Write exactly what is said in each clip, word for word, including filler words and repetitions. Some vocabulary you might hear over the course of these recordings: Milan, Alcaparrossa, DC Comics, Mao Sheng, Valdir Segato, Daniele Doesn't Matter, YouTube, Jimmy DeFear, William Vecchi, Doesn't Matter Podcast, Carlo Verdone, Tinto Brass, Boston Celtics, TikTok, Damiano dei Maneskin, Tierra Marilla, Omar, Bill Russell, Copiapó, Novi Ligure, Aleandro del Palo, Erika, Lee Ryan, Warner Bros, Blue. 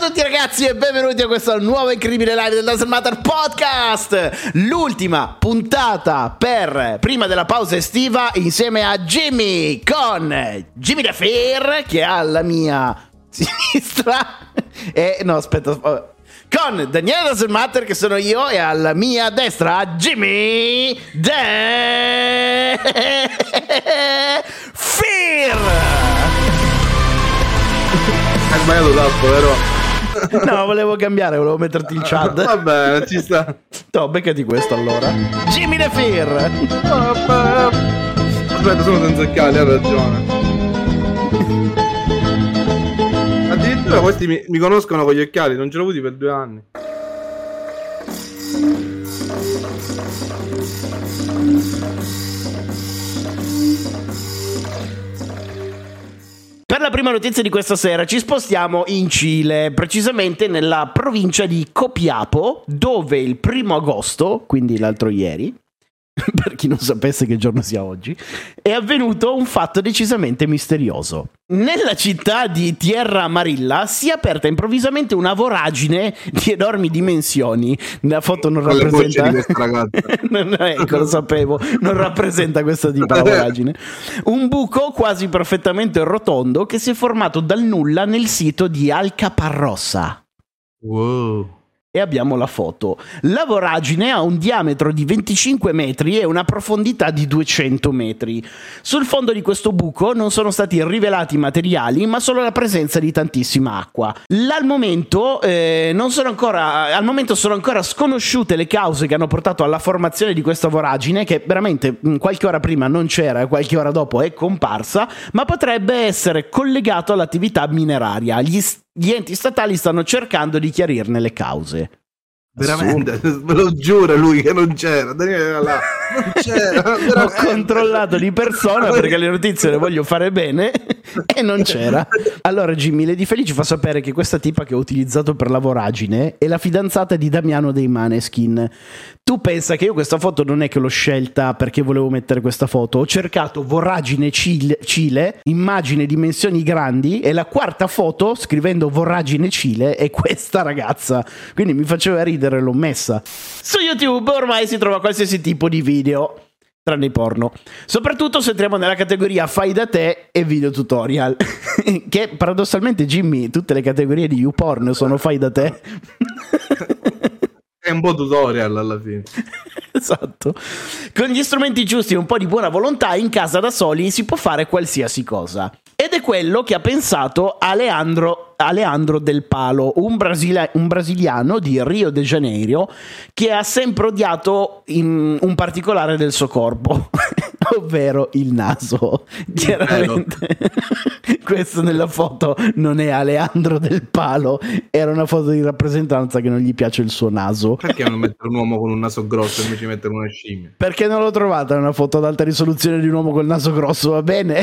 Ciao a tutti ragazzi e benvenuti a questo nuovo incredibile live del Doesn't Matter Podcast, l'ultima puntata per prima della pausa estiva insieme a Jimmy, con Jimmy DeFear che ha la mia sinistra e no aspetta con Daniele Doesn't Matter che sono io e alla mia destra Jimmy DeFear. Hai sbagliato tasto, vero? No, volevo cambiare, volevo metterti il chat. Vabbè, ci sta. No, beccati questo allora. Jimmy DeFear. Aspetta, sono senza cali, hai ragione. Addirittura questi mi, mi conoscono con gli occhiali, non ce l'ho avuti per due anni. Per la prima notizia di questa sera ci spostiamo in Cile, precisamente nella provincia di Copiapó, dove il primo agosto, quindi l'altro ieri, per chi non sapesse che giorno sia oggi, è avvenuto un fatto decisamente misterioso. Nella città di Tierra Marilla si è aperta improvvisamente una voragine di enormi dimensioni. La foto non rappresenta non, ecco, lo sapevo, non rappresenta questa tipa la voragine. Un buco quasi perfettamente rotondo che si è formato dal nulla nel sito di Alcaparrossa. Wow. E abbiamo la foto. La voragine ha un diametro di venticinque metri e una profondità di duecento metri. Sul fondo di questo buco non sono stati rivelati materiali, ma solo la presenza di tantissima acqua. Al momento, eh, non sono ancora, al momento sono ancora sconosciute le cause che hanno portato alla formazione di questa voragine, che veramente qualche ora prima non c'era e qualche ora dopo è comparsa, ma potrebbe essere collegato all'attività mineraria. Gli st- Gli enti statali stanno cercando di chiarirne le cause. Veramente, me lo giura lui che non c'era. Daniele era là. Non c'era. Ho controllato di persona perché le notizie le voglio fare bene e non c'era. Allora Jimmy, Lady Felice fa sapere che questa tipa che ho utilizzato per la voragine è la fidanzata di Damiano dei Maneskin. Tu pensa che io questa foto non è che l'ho scelta perché volevo mettere questa foto. Ho cercato voragine Cile, Cile, immagine dimensioni grandi e la quarta foto scrivendo voragine Cile è questa ragazza. Quindi mi faceva ridere, l'ho messa. Su YouTube ormai si trova qualsiasi tipo di video tranne i porno, soprattutto se entriamo nella categoria fai da te e video tutorial che paradossalmente Jimmy tutte le categorie di YouPorn sono fai da te è un po' tutorial alla fine. Esatto, con gli strumenti giusti e un po' di buona volontà in casa da soli si può fare qualsiasi cosa. Ed è quello che ha pensato Aleandro, Aleandro del Palo, un, brasile, un brasiliano di Rio de Janeiro che ha sempre odiato in un particolare del suo corpo, ovvero il naso. Chiaramente questo nella foto non è Aleandro del Palo, era una foto di rappresentanza che non gli piace il suo naso. Perché non mettere un uomo con un naso grosso invece di mettere una scimmia? Perché non l'ho trovata una foto ad alta risoluzione di un uomo col naso grosso, va bene?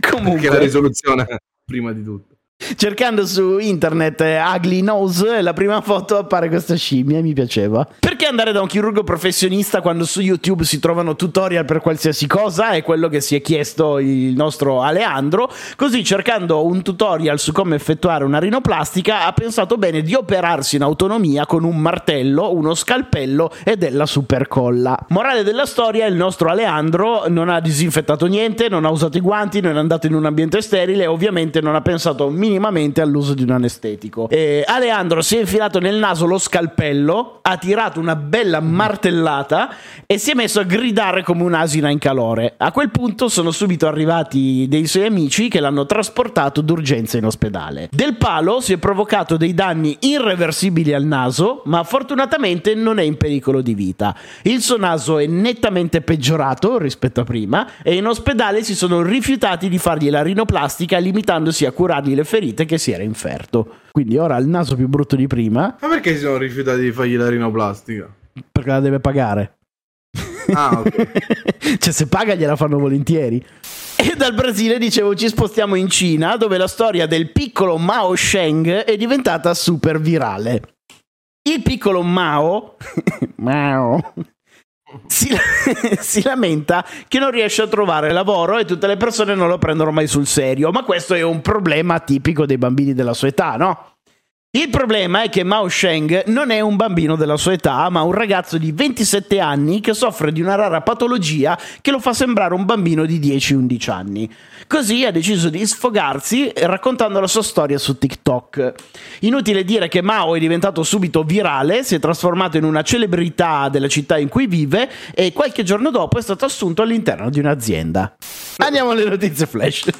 Comunque perché la risoluzione prima di tutto. Cercando su internet ugly nose, la prima foto appare questa scimmia e mi piaceva. Perché andare da un chirurgo professionista quando su YouTube si trovano tutorial per qualsiasi cosa? È quello che si è chiesto il nostro Aleandro. Così, cercando un tutorial su come effettuare una rinoplastica, ha pensato bene di operarsi in autonomia con un martello, uno scalpello e della supercolla. Morale della storia, il nostro Aleandro non ha disinfettato niente, non ha usato i guanti, non è andato in un ambiente sterile e ovviamente non ha pensato minimamente all'uso di un anestetico. E Aleandro si è infilato nel naso lo scalpello, ha tirato una bella martellata e si è messo a gridare come un'asina in calore. A quel punto sono subito arrivati dei suoi amici che l'hanno trasportato d'urgenza in ospedale. Del Palo si è provocato dei danni irreversibili al naso, ma fortunatamente non è in pericolo di vita. Il suo naso è nettamente peggiorato rispetto a prima e in ospedale si sono rifiutati di fargli la rinoplastica, limitandosi a curargli le ferite che si era inferto. Quindi ora ha il naso più brutto di prima. Ma perché si sono rifiutati di fargli la rinoplastica? Perché la deve pagare. Ah, ok. Cioè se paga gliela fanno volentieri. E dal Brasile, dicevo, ci spostiamo in Cina, dove la storia del piccolo Mao Sheng è diventata super virale. Il piccolo Mao Mao si, si lamenta che non riesce a trovare lavoro e tutte le persone non lo prendono mai sul serio, ma questo è un problema tipico dei bambini della sua età, no? Il problema è che Mao Sheng non è un bambino della sua età, ma un ragazzo di ventisette anni che soffre di una rara patologia che lo fa sembrare un bambino di dieci undici anni. Così ha deciso di sfogarsi raccontando la sua storia su TikTok. Inutile dire che Mao è diventato subito virale, si è trasformato in una celebrità della città in cui vive e qualche giorno dopo è stato assunto all'interno di un'azienda. Andiamo alle notizie flash.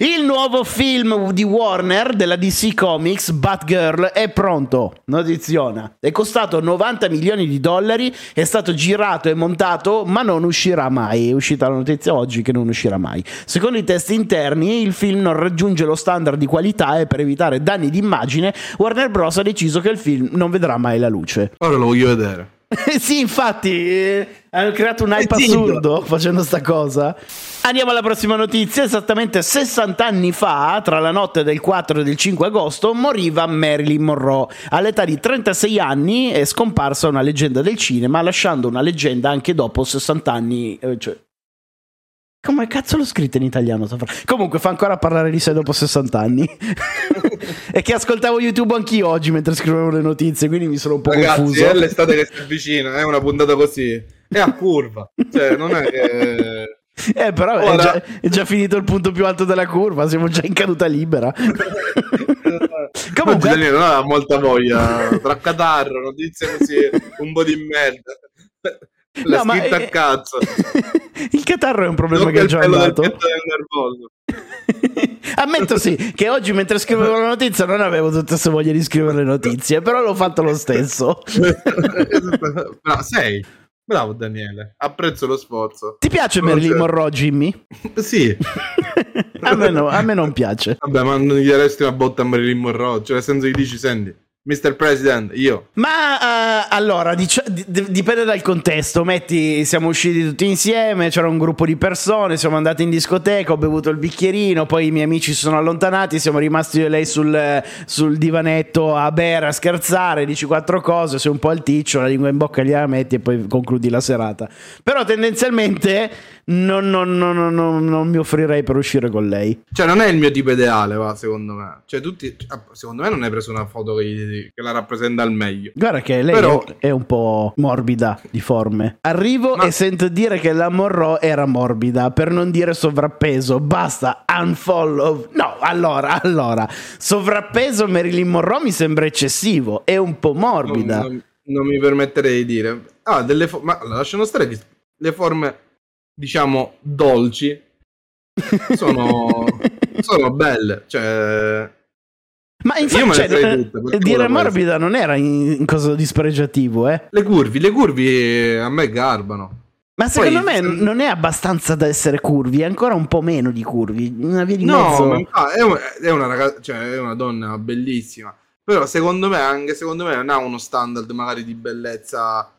Il nuovo film di Warner della D C Comics, Batgirl, è pronto, notiziona. È costato novanta milioni di dollari, è stato girato e montato, ma non uscirà mai. È uscita la notizia oggi che non uscirà mai. Secondo i test interni, il film non raggiunge lo standard di qualità e per evitare danni d'immagine, Warner Bros ha deciso che il film non vedrà mai la luce. Ora lo voglio vedere. Sì, infatti, eh, hanno creato un hype assurdo facendo sta cosa. Andiamo alla prossima notizia. Esattamente sessanta anni fa, tra la notte del quattro e del cinque agosto, moriva Marilyn Monroe. All'età di trentasei anni è scomparsa una leggenda del cinema, lasciando una leggenda anche dopo sessanta anni. Eh, cioè... Come cazzo l'ho scritto in italiano? Comunque fa ancora parlare di sé dopo sessanta anni. È che ascoltavo YouTube anch'io oggi mentre scrivevo le notizie, quindi mi sono un po' Ragazzi, confuso. Ragazzi, è l'estate che si avvicina, è una puntata così, è a curva, cioè non è che... Eh però ora... è, già, è già finito il punto più alto della curva, siamo già in caduta libera. Comunque... Non ha molta voglia, tra catarro, notizie così, un po' di merda. La no, scritta ma... a cazzo. Il catarro è un problema non che ho già andato. Ammetto sì che oggi mentre scrivevo la notizia non avevo tutta questa voglia di scrivere le notizie, però l'ho fatto lo stesso. Bra- sei bravo Daniele, apprezzo lo sforzo. Ti piace Marilyn Monroe, Jimmy? Sì. a, me no, a me non piace. Vabbè, ma non gli daresti una botta a Marilyn Monroe, cioè nel senso che dici, senti mister President, io. Ma uh, allora, dic- d- dipende dal contesto. Metti, siamo usciti tutti insieme, c'era un gruppo di persone, siamo andati in discoteca, ho bevuto il bicchierino, poi i miei amici si sono allontanati, siamo rimasti io e lei sul, sul divanetto a bere, a scherzare, dici quattro cose, sei un po' alticcio, la lingua in bocca gliela metti e poi concludi la serata. Però tendenzialmente non, non, non, non, non, non mi offrirei per uscire con lei. Cioè non è il mio tipo ideale, va, secondo me. Cioè tutti, secondo me non hai preso una foto che gli che la rappresenta al meglio. Guarda che lei però... è un po' morbida di forme. Arrivo ma... e sento dire che la Monroe era morbida, per non dire sovrappeso. Basta, unfollow. No, allora, allora sovrappeso Marilyn Monroe mi sembra eccessivo, è un po' morbida. Non, non, non mi permetterei di dire. Ah, delle fo- ma lasciano stare che le forme, diciamo, dolci sono sono belle, cioè ma infatti cioè, tutte, dire morbida non era in, in cosa di spregiativo, eh? Le curvi, le curvi a me garbano. Ma secondo Poi, me se... non è abbastanza da essere curvi, è ancora un po' meno di curvi, una via di no, mezzo. No, ma è, un, è una ragazza, cioè è una donna bellissima. Però secondo me, anche secondo me non ha uno standard magari di bellezza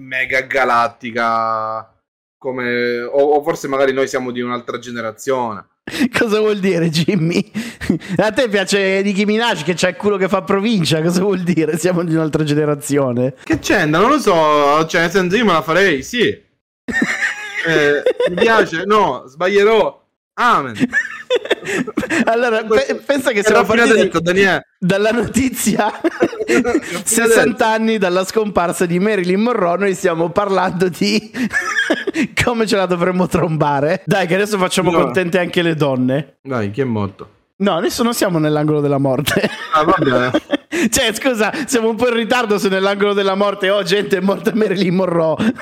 mega galattica come o, o forse magari noi siamo di un'altra generazione. Cosa vuol dire, Jimmy? A te piace Nicki Minaj che c'è il culo che fa provincia? Cosa vuol dire? Siamo di un'altra generazione. Che c'entra? Non lo so. Cioè, nel senso, io me la farei, sì. eh, mi piace? No, sbaglierò. Amen. Allora, pe- pensa che siamo partiti detto, Daniele. Dalla notizia sessanta anni dalla scomparsa di Marilyn Monroe, noi stiamo parlando di come ce la dovremmo trombare. Dai che adesso facciamo no. contente anche le donne. Dai, chi è morto? No, adesso non siamo nell'angolo della morte. Ah, vabbè. Cioè, scusa, siamo un po' in ritardo se nell'angolo della morte oh, gente, è morta Marilyn Monroe.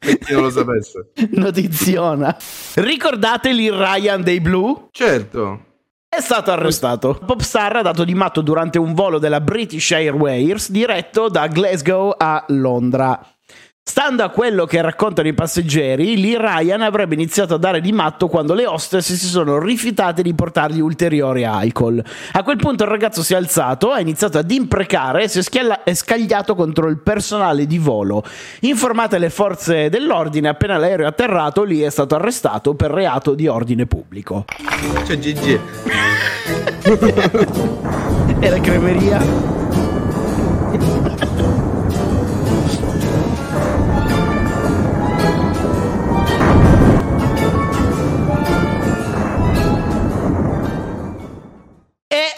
Chi non lo sapesse. Notiziona. Ricordate Lee Ryan dei Blue? Certo. È stato arrestato. Popstar ha dato di matto durante un volo della British Airways diretto da Glasgow a Londra. Stando a quello che raccontano i passeggeri, Lee Ryan avrebbe iniziato a dare di matto quando le hostess si sono rifiutate di portargli ulteriore alcol. A quel punto il ragazzo si è alzato, ha iniziato ad imprecare e si è, schiala- è scagliato contro il personale di volo. Informate le forze dell'ordine, appena l'aereo è atterrato, Lee è stato arrestato per reato di ordine pubblico. C'è Gigi. E la cremeria?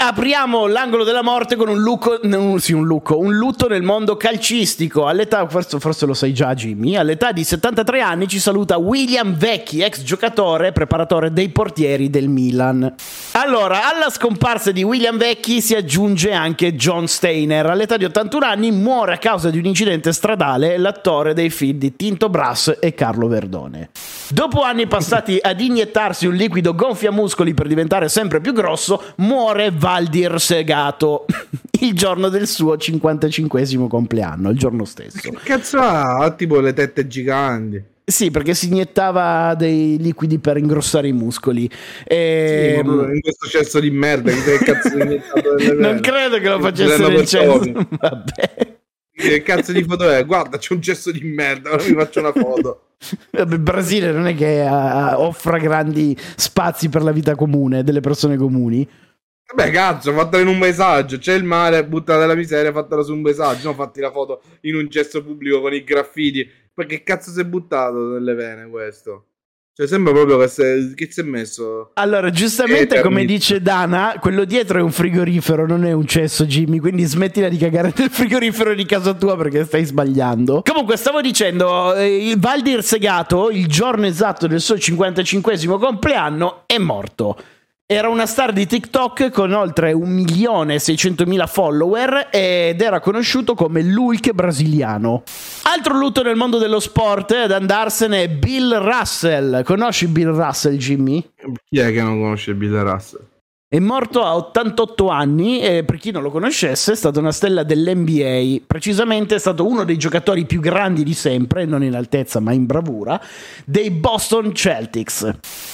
apriamo l'angolo della morte con un lucco, no, sì, un lucco, un lutto nel mondo calcistico. All'età, forse, forse lo sai già Jimmy, all'età di settantatré anni ci saluta William Vecchi, ex giocatore e preparatore dei portieri del Milan. Allora, alla scomparsa di William Vecchi si aggiunge anche John Steiner. All'età di ottantuno anni muore a causa di un incidente stradale l'attore dei film di Tinto Brass e Carlo Verdone. Dopo anni passati ad iniettarsi un liquido gonfia muscoli per diventare sempre più grosso, muore Valdir Segato il giorno del suo cinquantacinquesimo compleanno, il giorno stesso. Che cazzo ha? Tipo le tette giganti. Sì, perché si iniettava dei liquidi per ingrossare i muscoli. E... sì, in questo cesso di merda. Che cazzo non credo che lo facesse nel cesso. Vabbè. Che cazzo di foto è? Guarda, c'è un cesso di merda, ora mi faccio una foto. Il Brasile non è che uh, offra grandi spazi per la vita comune, delle persone comuni. Beh, cazzo, fatela in un paesaggio. C'è il mare, buttala la miseria, fatela su un paesaggio. No, fatti la foto in un gesto pubblico con i graffiti. Perché cazzo si è buttato nelle vene questo? Cioè sembra proprio che, se, che si è messo... Allora, giustamente come dice Dana, quello dietro è un frigorifero, non è un cesso, Jimmy. Quindi smettila di cagare nel frigorifero di casa tua perché stai sbagliando. Comunque, stavo dicendo, eh, Valdir Segato, il giorno esatto del suo cinquantacinquesimo compleanno, è morto. Era una star di TikTok con oltre un milione seicentomila follower ed era conosciuto come l'Hulk brasiliano. Altro lutto nel mondo dello sport ad andarsene è Bill Russell. Conosci Bill Russell, Jimmy? Chi è che non conosce Bill Russell? È morto a ottantotto anni e per chi non lo conoscesse è stata una stella dell'N B A. Precisamente è stato uno dei giocatori più grandi di sempre, non in altezza ma in bravura, dei Boston Celtics.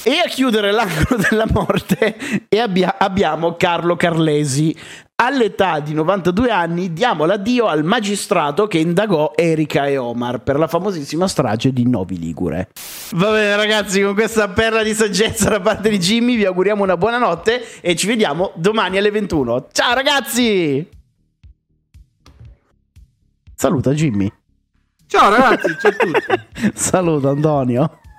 E a chiudere l'angolo della morte e abbia- abbiamo Carlo Carlesi. All'età di novantadue anni diamo l'addio al magistrato che indagò Erika e Omar per la famosissima strage di Novi Ligure. Va bene ragazzi, con questa perla di saggezza da parte di Jimmy vi auguriamo una buona notte e ci vediamo domani alle ventuno. Ciao ragazzi! Saluta Jimmy. Ciao ragazzi, ciao a tutti. Saluta Antonio.